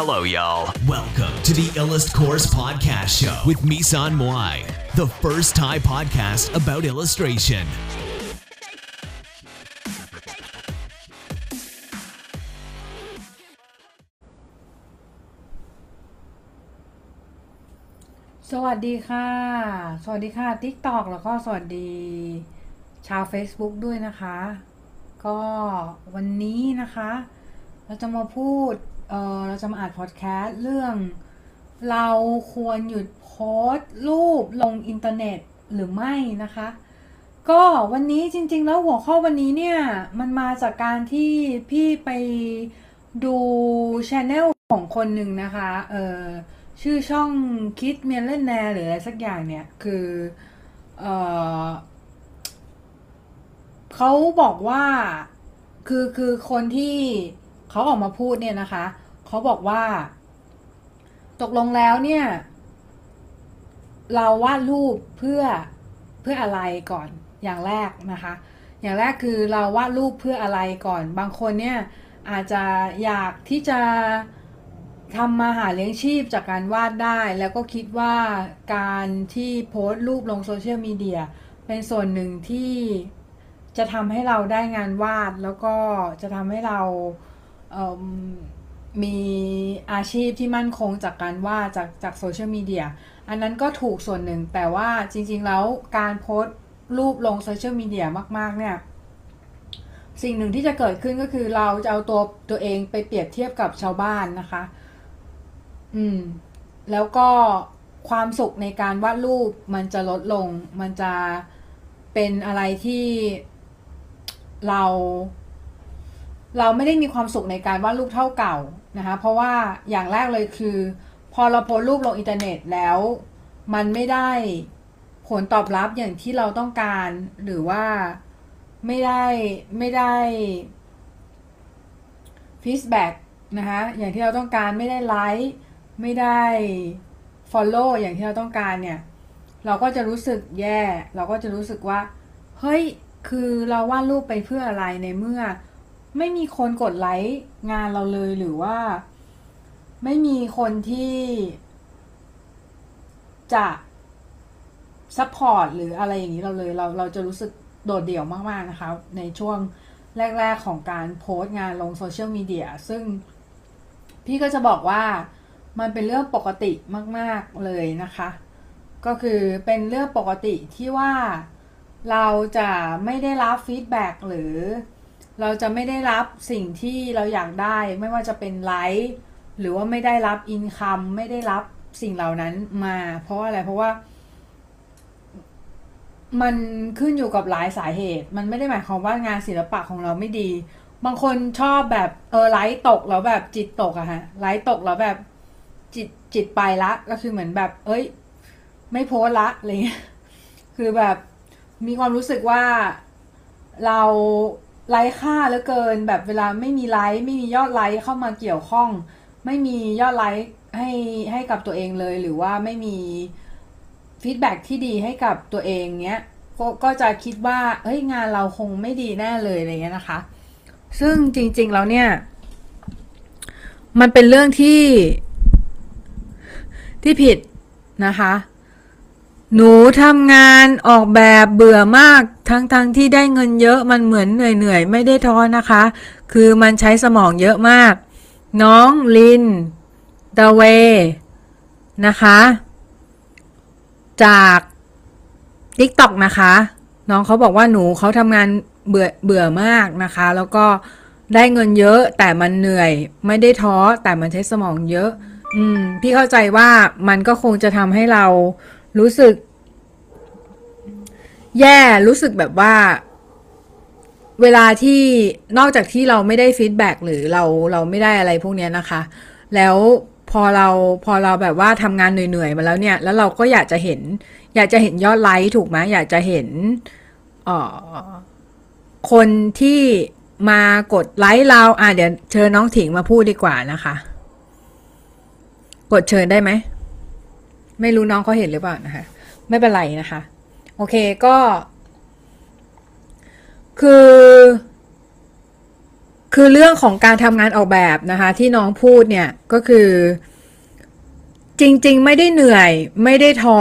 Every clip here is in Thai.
Hello, y'all. Welcome to the Illust Course podcast show with Me Son Mai, the first Thai podcast about illustration. สวัสดีค่ะTikTok แล้วก็สวัสดีชาว Facebook ด้วยนะคะก็วันนี้นะคะเราจะมาอัดพอดแคสต์เรื่องเราควรหยุดโพสต์รูปลงอินเทอร์เน็ตหรือไม่นะคะก็วันนี้จริงๆแล้วหัวข้อวันนี้เนี่ยมันมาจากการที่พี่ไปดูchannel ของคนหนึ่งนะคะชื่อช่องคิดเมลเลนแนร์หรืออะไรสักอย่างเนี่ยคือเขาบอกว่าคือคนที่เขาออกมาพูดเนี่ยนะคะเขาบอกว่าตกลงแล้วเนี่ยเราวาดรูปเพื่ออะไรก่อนอย่างแรกนะคะอย่างแรกคือเราวาดรูปเพื่ออะไรก่อนบางคนเนี่ยอาจจะอยากที่จะทำมาหาเลี้ยงชีพจากการวาดได้แล้วก็คิดว่าการที่โพสต์รูปลงโซเชียลมีเดียเป็นส่วนหนึ่งที่จะทำให้เราได้งานวาดแล้วก็จะทำให้เรามีอาชีพที่มั่นคงจากการวาดจากโซเชียลมีเดียอันนั้นก็ถูกส่วนหนึ่งแต่ว่าจริงๆแล้วการโพสต์รูปลงโซเชียลมีเดียมากๆเนี่ยสิ่งหนึ่งที่จะเกิดขึ้นก็คือเราจะเอาตัวเองไปเปรียบเทียบกับชาวบ้านนะคะแล้วก็ความสุขในการวาดรูปมันจะลดลงมันจะเป็นอะไรที่เราไม่ได้มีความสุขในการวาดรูปเท่าเก่านะคะเพราะว่าอย่างแรกเลยคือพอเราโพสต์รูปลงอินเทอร์เน็ตแล้วมันไม่ได้ผลตอบรับอย่างที่เราต้องการหรือว่าไม่ได้ฟีดแบ็กนะคะอย่างที่เราต้องการไม่ได้ไลค์ไม่ได้ฟอลโล่อย่างที่เราต้องการเนี่ยเราก็จะรู้สึกแย่เราก็จะรู้สึกว่าเฮ้ยคือเราวาดรูปไปเพื่ออะไรในเมื่อไม่มีคนกดไลค์งานเราเลยหรือว่าไม่มีคนที่จะซัพพอร์ตหรืออะไรอย่างนี้เราเลยเราจะรู้สึกโดดเดี่ยวมากๆนะคะในช่วงแรกๆของการโพสต์งานลงโซเชียลมีเดียซึ่งพี่ก็จะบอกว่ามันเป็นเรื่องปกติมากๆเลยนะคะก็คือเป็นเรื่องปกติที่ว่าเราจะไม่ได้รับฟีดแบ็กหรือเราจะไม่ได้รับสิ่งที่เราอยากได้ไม่ว่าจะเป็นไลค์หรือว่าไม่ได้รับอินคัมไม่ได้รับสิ่งเหล่านั้นมาเพราะอะไรเพราะว่ามันขึ้นอยู่กับหลายสาเหตุมันไม่ได้หมายความว่างานศิลปะของเราไม่ดีบางคนชอบแบบไลค์ตกแล้วแบบจิตตกอะฮะไลค์ตกแล้วแบบจิตไปละก็คือเหมือนแบบเอ้ยไม่โพสละอะไรเงี้ยคือแบบมีความรู้สึกว่าเราไร้ค่าเหลือเกินแบบเวลาไม่มีไลค์ไม่มียอดไลค์เข้ามาเกี่ยวข้องไม่มียอดไลค์ให้กับตัวเองเลยหรือว่าไม่มีฟีดแบ็กที่ดีให้กับตัวเองเนี้ยก็จะคิดว่าเฮ้ยงานเราคงไม่ดีแน่เลยอะไรเงี้ยนะคะซึ่งจริงๆแล้วเนี่ยมันเป็นเรื่องที่ผิดนะคะหนูทำงานออกแบบเบื่อมากทั้งที่ได้เงินเยอะมันเหมือนเหนื่อยไม่ได้ท้อนะคะคือมันใช้สมองเยอะมากน้องลิน The Way นะคะจาก TikTok นะคะน้องเขาบอกว่าหนูเขาทำงานเบื่อมากนะคะแล้วก็ได้เงินเยอะแต่มันเหนื่อยไม่ได้ท้อแต่มันใช้สมองเยอะพี่เข้าใจว่ามันก็คงจะทำให้เรารู้สึกแย่รู้สึกแบบว่าเวลาที่นอกจากที่เราไม่ได้ฟีดแบ็กหรือเราไม่ได้อะไรพวกนี้นะคะแล้วพอเราแบบว่าทำงานเหนื่อยๆมาแล้วเนี่ยแล้วเราก็อยากจะเห็นยอดไลค์ถูกไหมอยากจะเห็นคนที่มากดไลค์เราเดี๋ยวเชิญน้องถิงมาพูดดีกว่านะคะกดเชิญได้ไหมไม่รู้น้องเขาเห็นหรือเปล่านะคะไม่เป็นไรนะคะโอเคก็คือ คือเรื่องของการทำงานออกแบบนะคะที่น้องพูดเนี่ยก็คือจริงๆไม่ได้เหนื่อยไม่ได้ท้อ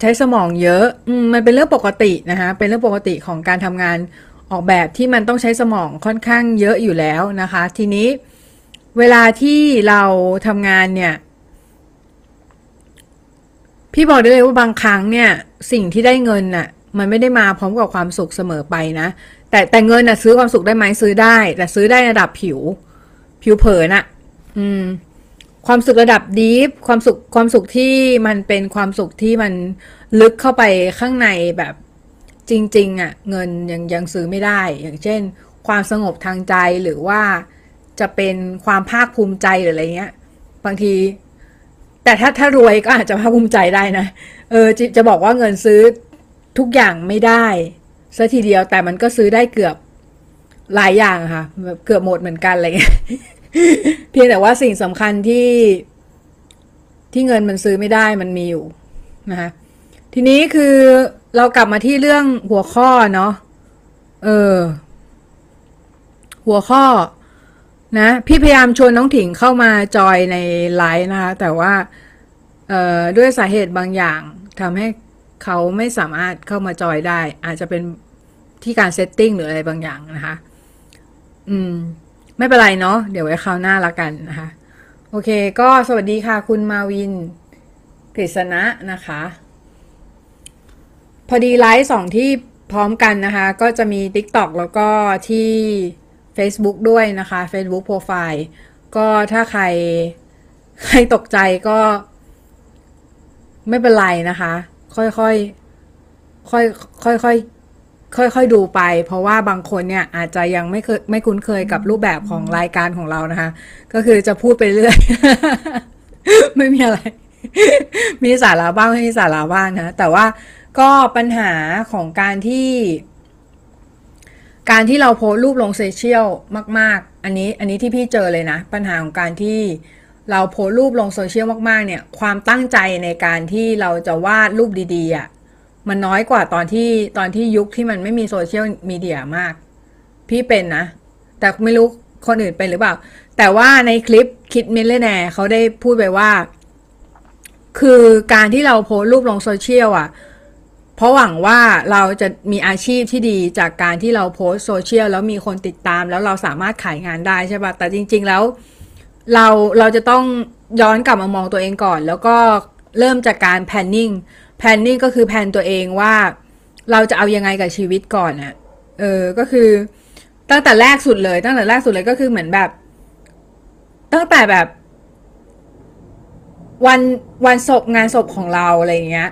ใช้สมองเยอะมันเป็นเรื่องปกตินะคะเป็นเรื่องปกติของการทำงานออกแบบที่มันต้องใช้สมองค่อนข้างเยอะอยู่แล้วนะคะทีนี้เวลาที่เราทำงานเนี่ยพี่บอกได้เลยว่าบางครั้งเนี่ยสิ่งที่ได้เงินน่ะมันไม่ได้มาพร้อมกับความสุขเสมอไปนะแต่เงินน่ะซื้อความสุขได้ไหมซื้อได้แต่ซื้อได้ระดับผิวเผินน่ะความสุขระดับดีฟความสุขที่มันเป็นความสุขที่มันลึกเข้าไปข้างในแบบจริงๆอ่ะเงินยังซื้อไม่ได้อย่างเช่นความสงบทางใจหรือว่าจะเป็นความภาคภูมิใจหรืออะไรเงี้ยบางทีแต่ถ้ารวยก็อาจจะภาคภูมิใจได้นะจะบอกว่าเงินซื้อทุกอย่างไม่ได้ซะทีเดียวแต่มันก็ซื้อได้เกือบหลายอย่างค่ะแบบเกือบหมดเหมือนกันอะไรเงี้ย เพียงแต่ว่าสิ่งสำคัญที่เงินมันซื้อไม่ได้มันมีอยู่นะคะทีนี้คือเรากลับมาที่เรื่องหัวข้อเนาะหัวข้อนะพี่พยายามชวนน้องถิ่งเข้ามาจอยในไลฟ์นะคะแต่ว่าด้วยสาเหตุบางอย่างทำให้เขาไม่สามารถเข้ามาจอยได้อาจจะเป็นที่การเซตติ้งหรืออะไรบางอย่างนะคะไม่เป็นไรเนาะเดี๋ยวไว้คราวหน้าละกันนะคะโอเคก็สวัสดีค่ะคุณมาวินกฤษณะนะคะพอดีไลฟ์สองที่พร้อมกันนะคะก็จะมี TikTok แล้วก็ที่ Facebook ด้วยนะคะ Facebook Profile ก็ถ้าใครตกใจก็ไม่เป็นไรนะคะค่อยดูไปเพราะว่าบางคนเนี่ยอาจจะยังไม่คุ้นเคยกับรูปแบบของรายการของเรานะคะก็คือจะพูดไปเรื่อย ไม่มีอะไร มีสาระบ้างไม่มีสาระบ้างนะแต่ว่าก็ปัญหาของการที่เราโพสรูปลงโซเชียลมากๆอันนี้ที่พี่เจอเลยนะปัญหาของการที่เราโพสรูปลงโซเชียลมากๆเนี่ยความตั้งใจในการที่เราจะวาดรูปดีๆอ่ะมันน้อยกว่าตอนที่ยุคที่มันไม่มีโซเชียลมีเดียมากพี่เป็นนะแต่ไม่รู้คนอื่นเป็นหรือเปล่าแต่ว่าในคลิปคิดมิลเลนแนร์เขาได้พูดไปว่าคือการที่เราโพสรูปลงโซเชียลอ่ะเพราะหวังว่าเราจะมีอาชีพที่ดีจากการที่เราโพสโซเชียลแล้วมีคนติดตามแล้วเราสามารถขายงานได้ใช่ป่ะแต่จริงๆแล้วเราจะต้องย้อนกลับมามองตัวเองก่อนแล้วก็เริ่มจากการแพลนนิ่งก็คือแพลนตัวเองว่าเราจะเอายังไงกับชีวิตก่อนอ่ะก็คือตั้งแต่แรกสุดเลยก็คือเหมือนแบบตั้งแต่แบบวันศพงานศพของเราอะไรอย่างเงี้ย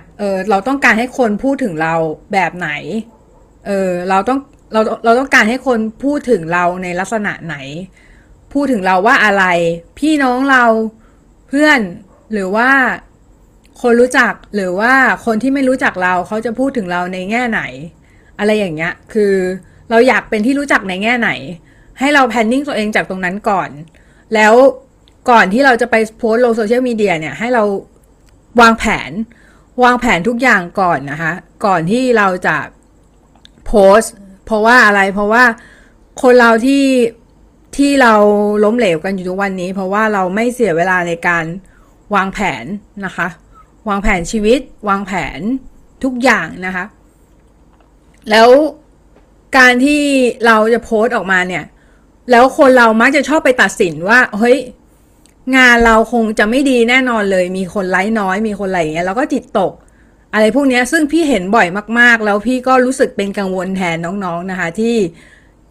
เราต้องการให้คนพูดถึงเราแบบไหนเราต้องการให้คนพูดถึงเราในลักษณะไหนพูดถึงเราว่าอะไรพี่น้องเราเพื่อนหรือว่าคนรู้จักหรือว่าคนที่ไม่รู้จักเราเขาจะพูดถึงเราในแง่ไหนอะไรอย่างเงี้ยคือเราอยากเป็นที่รู้จักในแง่ไหนให้เราแพลนนิ่งตัวเองจากตรงนั้นก่อนแล้วก่อนที่เราจะไปโพสต์ลงโซเชียลมีเดียเนี่ยให้เราวางแผนทุกอย่างก่อนนะคะก่อนที่เราจะโพสต์เพราะว่าอะไรเพราะว่าคนเราที่เราล้มเหลวกันอยู่ทุกวันนี้เพราะว่าเราไม่เสียเวลาในการวางแผนนะคะวางแผนชีวิตวางแผนทุกอย่างนะคะแล้วการที่เราจะโพสต์ออกมาเนี่ยแล้วคนเรามักจะชอบไปตัดสินว่าเฮ้ยงานเราคงจะไม่ดีแน่นอนเลยมีคนไลค์น้อยมีคนอะไรอย่างเงี้ยแล้วก็จิตตกอะไรพวกเนี้ยซึ่งพี่เห็นบ่อยมากๆแล้วพี่ก็รู้สึกเป็นกังวลแทนน้องๆนะคะ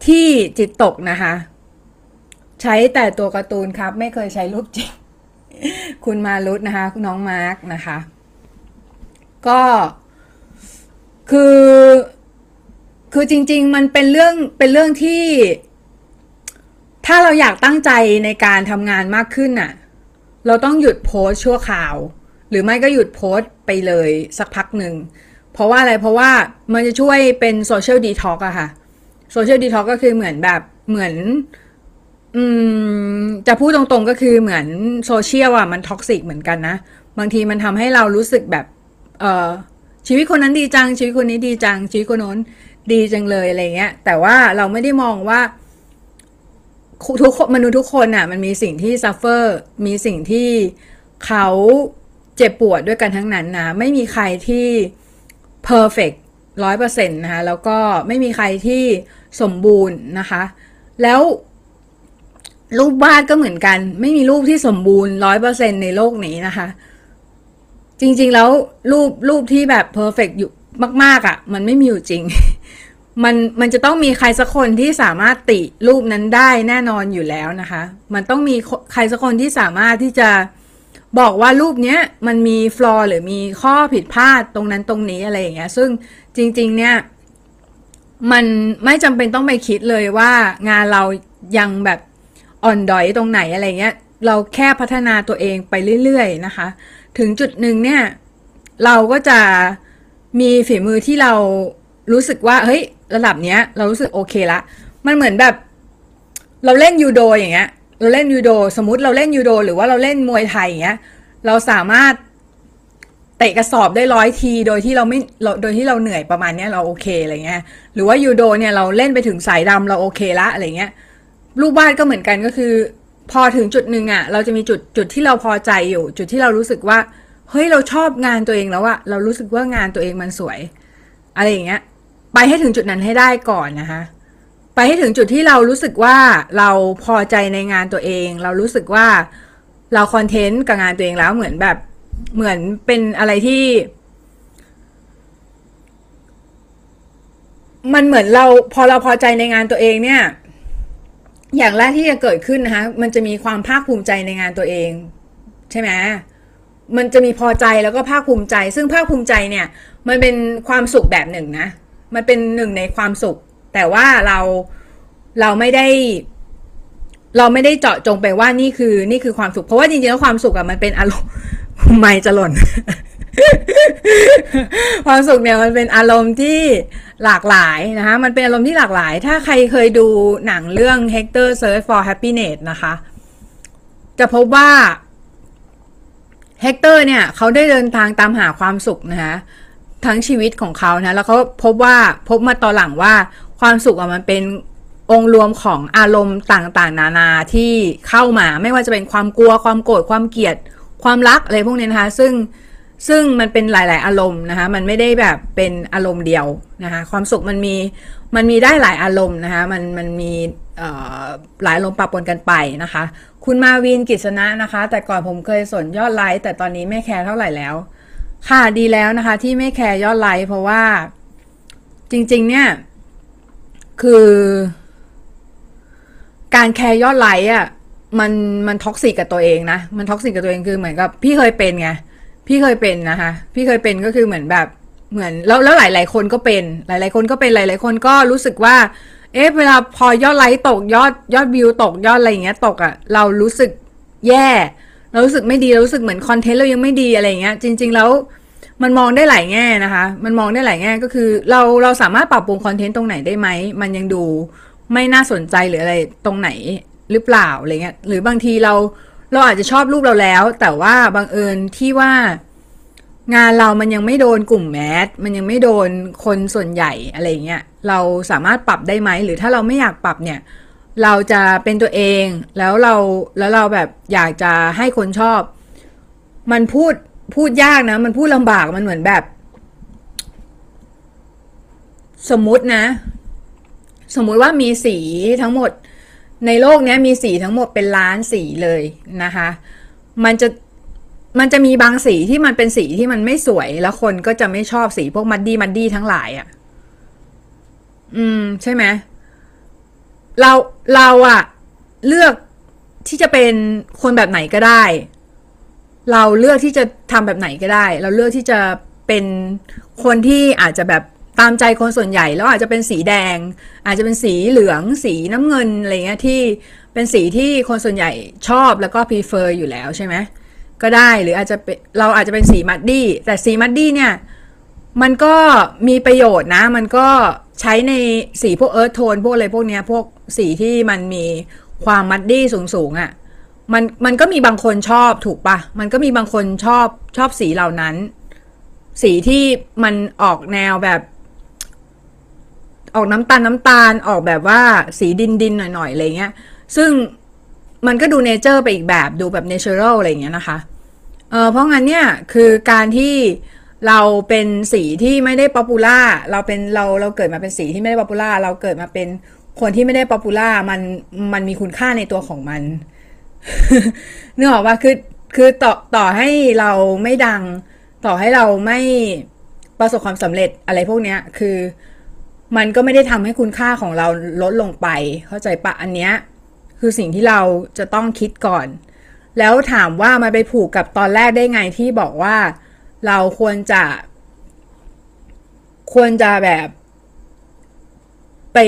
ที่จิตตกนะคะใช้แต่ตัวการ์ตูนครับไม่เคยใช้รูปจริง คุณมารุตนะคะน้องมาร์กนะคะก็คือจริงๆมันเป็นเรื่องที่ถ้าเราอยากตั้งใจในการทำงานมากขึ้นน่ะเราต้องหยุดโพสชั่วคราวหรือไม่ก็หยุดโพสไปเลยสักพักหนึ่งเพราะว่าอะไรเพราะว่ามันจะช่วยเป็นโซเชียลดีท็อกอะค่ะโซเชียลดีท็อกก็คือเหมือนแบบเหมือนจะพูดตรงๆก็คือเหมือนโซเชียลอะมันท็อกซิกเหมือนกันนะบางทีมันทำให้เรารู้สึกแบบชีวิตคนนั้นดีจังชีวิตคนนี้ดีจังชีวิตคนโน้นดีจังเลยอะไรเงี้ยแต่ว่าเราไม่ได้มองว่า ทุกคนมนุษย์ทุกคนน่ะมันมีสิ่งที่ซัฟเฟอร์มีสิ่งที่เขาเจ็บปวดด้วยกันทั้งนั้นนะไม่มีใครที่เพอร์เฟกต์100%นะคะแล้วก็ไม่มีใครที่สมบูรณ์นะคะแล้วรูปวาดก็เหมือนกันไม่มีรูปที่สมบูรณ์100%ในโลกนี้นะคะจริงๆแล้วรูปที่แบบเพอร์เฟกต์อยู่มากๆอ่ะมันไม่มีอยู่จริง มันจะต้องมีใครสักคนที่สามารถติรูปนั้นได้แน่นอนอยู่แล้วนะคะมันต้องมีใครสักคนที่สามารถที่จะบอกว่ารูปเนี้ยมันมีฟลอหรือมีข้อผิดพลาดตรงนั้นตรงนี้อะไรอย่างเงี้ยซึ่งจริงๆเนี่ยมันไม่จำเป็นต้องไปคิดเลยว่างานเรายังแบบอ่อนด้อยตรงไหนอะไรเงี้ยเราแค่พัฒนาตัวเองไปเรื่อยๆนะคะถึงจุดหนึ่งเนี่ยเราก็จะมีฝีมือที่เรารู้สึกว่าเฮ้ยระดับเนี้ยเรารู้สึกโอเคละมันเหมือนแบบเราเล่นยูโดอย่างเงี้ยเราเล่นยูโดสมมติเราเล่นยูโดหรือว่าเราเล่นมวยไทยอย่างเงี้ยเราสามารถเตะกระสอบได้100 ทีโดยที่เราไม่โดยที่เราเหนื่อยประมาณเนี้ยเราโอเคอะไรเงี้ยหรือว่ายูโดเนี่ยเราเล่นไปถึงสายดำเราโอเคละอะไรเงี้ยรูปวาดก็เหมือนกันก็คือพอถึงจุดหนึ่งอ่ะเราจะมีจุดที่เราพอใจอยู่จุดที่เรารู้สึกว่าเฮ้ยเราชอบงานตัวเองแล้วอะเรารู้สึกว่างานตัวเองมันสวยอะไรอย่างเงี้ยไปให้ถึงจุดนั้นให้ได้ก่อนนะคะไปให้ถึงจุดที่เรารู้สึกว่าเราพอใจในงานตัวเองเรารู้สึกว่าเราคอนเทนต์กับงานตัวเองแล้วเหมือนเป็นอะไรที่มันเหมือนเราพอเราพอใจในงานตัวเองเนี่ยอย่างแรกที่จะเกิดขึ้นนะคะมันจะมีความภาคภูมิใจในงานตัวเองใช่ไหมมันจะมีพอใจแล้วก็ภาคภูมิใจซึ่งภาคภูมิใจเนี่ยมันเป็นความสุขแบบหนึ่งนะมันเป็นหนึ่งในความสุขแต่ว่าเราไม่ได้เจาะจงไปว่านี่คือความสุขเพราะว่าจริงๆแล้วความสุขอะมันเป็นอารมณ์ไม่จะหล่น ความสุขเนี่ยมันเป็นอารมณ์ที่หลากหลายนะคะมันเป็นอารมณ์ที่หลากหลายถ้าใครเคยดูหนังเรื่อง Hector Search for Happiness นะคะจะพบว่าเฮกเตอร์เนี่ยเขาได้เดินทางตามหาความสุขนะคะทั้งชีวิตของเขานะแล้วเขาพบมาตอนหลังว่าความสุขอะมันเป็นองค์รวมของอารมณ์ต่างๆนานาที่เข้ามาไม่ว่าจะเป็นความกลัวความโกรธความเกลียดความรักอะไรพวกนี้นะคะซึ่งมันเป็นหลายๆอารมณ์นะคะมันไม่ได้แบบเป็นอารมณ์เดียวนะคะความสุขมันมีได้หลายอารมณ์นะคะมันมีหลายอารมณ์ปะปนกันไปนะคะคุณมาวินกฤษณะนะคะแต่ก่อนผมเคยสนยอดไลค์แต่ตอนนี้ไม่แคร์เท่าไหร่แล้วค่ะดีแล้วนะคะที่ไม่แคร์ยอดไลค์เพราะว่าจริงๆเนี่ยคือการแคร์ยอดไลค์อ่ะมันท็อกซิกกับตัวเองนะมันท็อกซิกกับตัวเองคือเหมือนกับพี่เคยเป็นไงพี่เคยเป็นนะคะพี่เคยเป็นก็คือเหมือนแบบเหมือนแล้วหลายคนก็เป็นหลายๆคนก็รู้สึกว่าเอ๊ะเวลาพอยอดไลค์ตกยอดวิวตกยอดอะไรอย่างเงี้ยตกอ่ะเรารู้สึกแย่เรารู้สึกไม่ดีเรารู้สึกเหมือนคอนเทนต์เรายังไม่ดีอะไรอย่างเงี้ยจริงๆแล้วมันมองได้หลายแง่นะคะมันมองได้หลายแง่ก็คือเราสามารถปรับปรุงคอนเทนต์ตรงไหนได้ไหมมันยังดูไม่น่าสนใจหรืออะไรตรงไหนหรือเปล่าอะไรเงี้ยหรือบางทีเราอาจจะชอบรูปเราแล้วแต่ว่าบังเอิญที่ว่างานเรามันยังไม่โดนกลุ่มแมสมันยังไม่โดนคนส่วนใหญ่อะไรเงี้ยเราสามารถปรับได้ไหมหรือถ้าเราไม่อยากปรับเนี่ยเราจะเป็นตัวเองแล้วเราแบบอยากจะให้คนชอบมันพูดยากนะมันพูดลำบากมันเหมือนแบบสมมุตินะสมมุติว่ามีสีทั้งหมดในโลกนี้มีสีทั้งหมดเป็นล้านสีเลยนะคะมันจะมีบางสีที่มันเป็นสีที่มันไม่สวยแล้วคนก็จะไม่ชอบสีพวกมัดดี้ทั้งหลายอ่ะใช่ไหมเราอ่ะเลือกที่จะเป็นคนแบบไหนก็ได้เราเลือกที่จะทำแบบไหนก็ได้เราเลือกที่จะเป็นคนที่อาจจะแบบตามใจคนส่วนใหญ่แล้วอาจจะเป็นสีแดงอาจจะเป็นสีเหลืองสีน้ำเงินอะไรเงี้ยที่เป็นสีที่คนส่วนใหญ่ชอบแล้วก็ prefer อยู่แล้วใช่ไหมก็ได้หรืออาจจะเราอาจจะเป็นสีมัดดี้แต่สีมัดดี้เนี่ยมันก็มีประโยชน์นะมันก็ใช้ในสีพวกเอิร์ธโทนพวกอะไรพวกเนี้ยพวกสีที่มันมีความมัดดี้สูงๆอ่ะมันก็มีบางคนชอบถูกปะมันก็มีบางคนชอบสีเหล่านั้นสีที่มันออกแนวแบบออกน้ำตาลออกแบบว่าสีดินหน่อยๆอะไรเงี้ย ซึ่งมันก็ดูเนเจอร์ไปอีกแบบดูแบบเนเชอรัลอะไรอย่างเงี้ยนะคะเพราะงั้นเนี่ยคือการที่เราเป็นสีที่ไม่ได้ป๊อปปูล่าเราเป็นเราเกิดมาเป็นสีที่ไม่ได้ป๊อปปูล่าเราเกิดมาเป็นคนที่ไม่ได้ป๊อปปูล่ามันมีคุณค่าในตัวของมัน นึกออกว่าคือต่อให้เราไม่ดังต่อให้เราไม่ประสบความสำเร็จอะไรพวกเนี้ยคือมันก็ไม่ได้ทำให้คุณค่าของเราลดลงไปเข้าใจปะอันเนี้ยคือสิ่งที่เราจะต้องคิดก่อนแล้วถามว่ามันไปผูกกับตอนแรกได้ไงที่บอกว่าเราควรจะแบบไป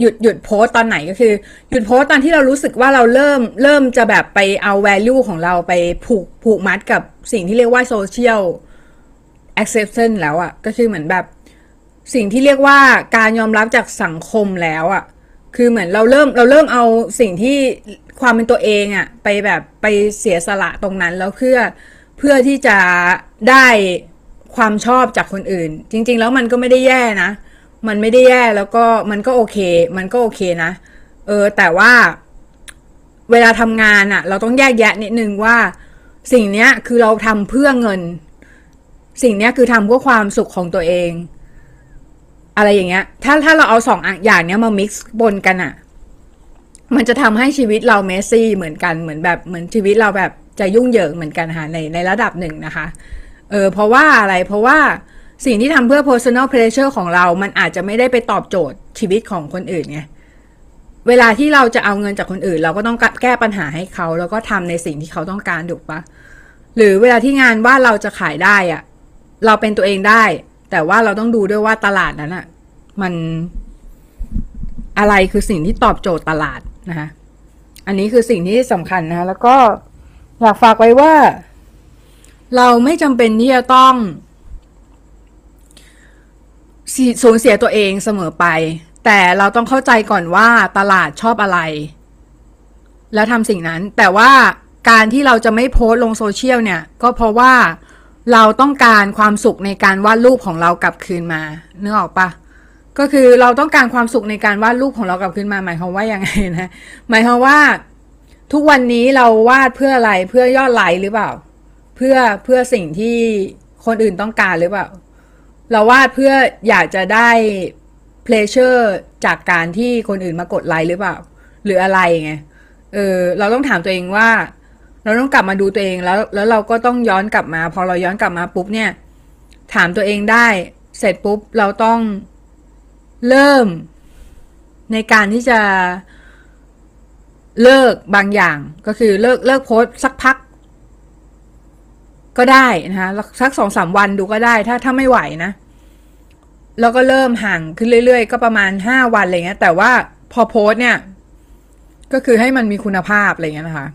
หยุดโพสต์ตอนไหนก็คือหยุดโพสต์ตอนที่เรารู้สึกว่าเราเริ่มจะแบบไปเอา value ของเราไปผูกมัดกับสิ่งที่เรียกว่า social acceptance แล้วอ่ะก็คือเหมือนแบบสิ่งที่เรียกว่าการยอมรับจากสังคมแล้วอ่ะคือเหมือนเราเริ่มเอาสิ่งที่ความเป็นตัวเองอ่ะไปแบบไปเสียสละตรงนั้นแล้วเพื่อที่จะได้ความชอบจากคนอื่นจริงๆแล้วมันก็ไม่ได้แย่นะมันไม่ได้แย่แล้วก็มันก็โอเคนะแต่ว่าเวลาทำงานอ่ะเราต้องแยกแยะนิดนึงว่าสิ่งเนี้ยคือเราทำเพื่อเงินสิ่งเนี้ยคือทำเพื่อความสุขของตัวเองอะไรอย่างเงี้ยถ้าเราเอาสองอย่างเนี้ยมามิกซ์บนกันอ่ะมันจะทำให้ชีวิตเราเมสซี่เหมือนกันเหมือนชีวิตเราแบบจะยุ่งเหยิงเหมือนกันค่ะในระดับหนึ่งนะคะเพราะว่าอะไรเพราะว่าสิ่งที่ทำเพื่อ personal pleasure ของเรามันอาจจะไม่ได้ไปตอบโจทย์ชีวิตของคนอื่นไงเวลาที่เราจะเอาเงินจากคนอื่นเราก็ต้องแก้ปัญหาให้เขาแล้วก็ทำในสิ่งที่เขาต้องการถูกปะหรือเวลาที่งานว่าเราจะขายได้อะเราเป็นตัวเองได้แต่ว่าเราต้องดูด้วยว่าตลาดนั้นอะมันอะไรคือสิ่งที่ตอบโจทย์ตลาดนะคะอันนี้คือสิ่งที่สำคัญนะคะแล้วก็อยากฝากไว้ว่าเราไม่จำเป็นที่จะต้องสูญเสียตัวเองเสมอไปแต่เราต้องเข้าใจก่อนว่าตลาดชอบอะไรแล้วทำสิ่งนั้นแต่ว่าการที่เราจะไม่โพสต์ลงโซเชียลเนี่ยก็เพราะว่าเราต้องการความสุขในการวาดรูปของเรากลับคืนมานึกออกปะก็คือเราต้องการความสุขในการวาดรูปของเรากลับคืนมาหมายความว่ายังไงนะหมายความว่าทุกวันนี้เราวาดเพื่ออะไรเพื่อยอดไลค์หรือเปล่าเพื่อสิ่งที่คนอื่นต้องการหรือเปล่าเราวาดเพื่ออยากจะได้เพลชเชอร์จากการที่คนอื่นมากดไลค์หรือเปล่าหรืออะไรไงเราต้องถามตัวเองว่าเราต้องกลับมาดูตัวเองแล้วเราก็ต้องย้อนกลับมาพอเราย้อนกลับมาปุ๊บเนี่ยถามตัวเองได้เสร็จปุ๊บเราต้องเริ่มในการที่จะเลิกบางอย่างก็คือเลิกโพสต์สักพักก็ได้นะคะสัก 2-3 วันดูก็ได้ถ้าไม่ไหวนะแล้วก็เริ่มห่างขึ้นเรื่อยๆก็ประมาณ5วันอะไรเงี้ยแต่ว่าพอโพสต์เนี่ยก็คือให้มันมีคุณภาพอะไรเงี้ยนะคะ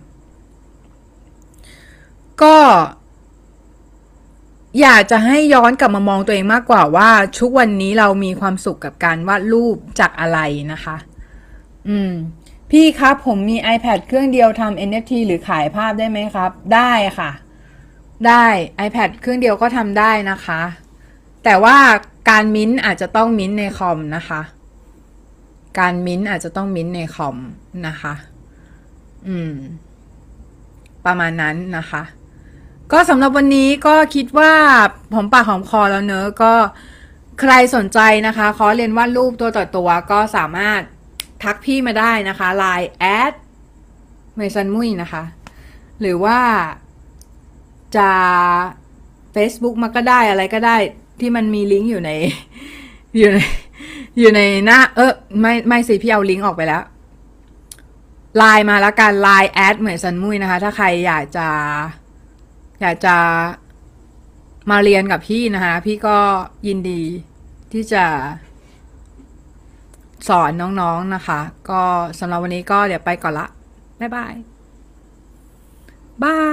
ก็อยากจะให้ย้อนกลับมามองตัวเองมากกว่าว่าทุกวันนี้เรามีความสุขกับการวาดรูปจากอะไรนะคะพี่ครับผมมี iPad เครื่องเดียวทำ NFT หรือขายภาพได้ไหมครับได้ค่ะได้ iPad เครื่องเดียวก็ทำได้นะคะแต่ว่าการมิ้นอาจจะต้องมิ้นในคอมนะคะการมิ้นอาจจะต้องมิ้นในคอมนะคะประมาณนั้นนะคะก็สำหรับวันนี้ก็คิดว่าหอมปากหอมคอแล้วเนอะก็ใครสนใจนะคะขอเรียนวาดรูปตัวต่อตัวก็สามารถทักพี่มาได้นะคะ Line @mesanmui นะคะหรือว่าจะ Facebook มาก็ได้อะไรก็ได้ที่มันมีลิงก์อยู่ในหน้าไม่สิพี่เอาลิงก์ออกไปแล้ว Line มาแล้วกัน Line @mesanmui นะคะถ้าใครอยากจะมาเรียนกับพี่นะคะพี่ก็ยินดีที่จะสอนน้องๆนะคะก็สำหรับวันนี้ก็เดี๋ยวไปก่อนละบ๊ายบาย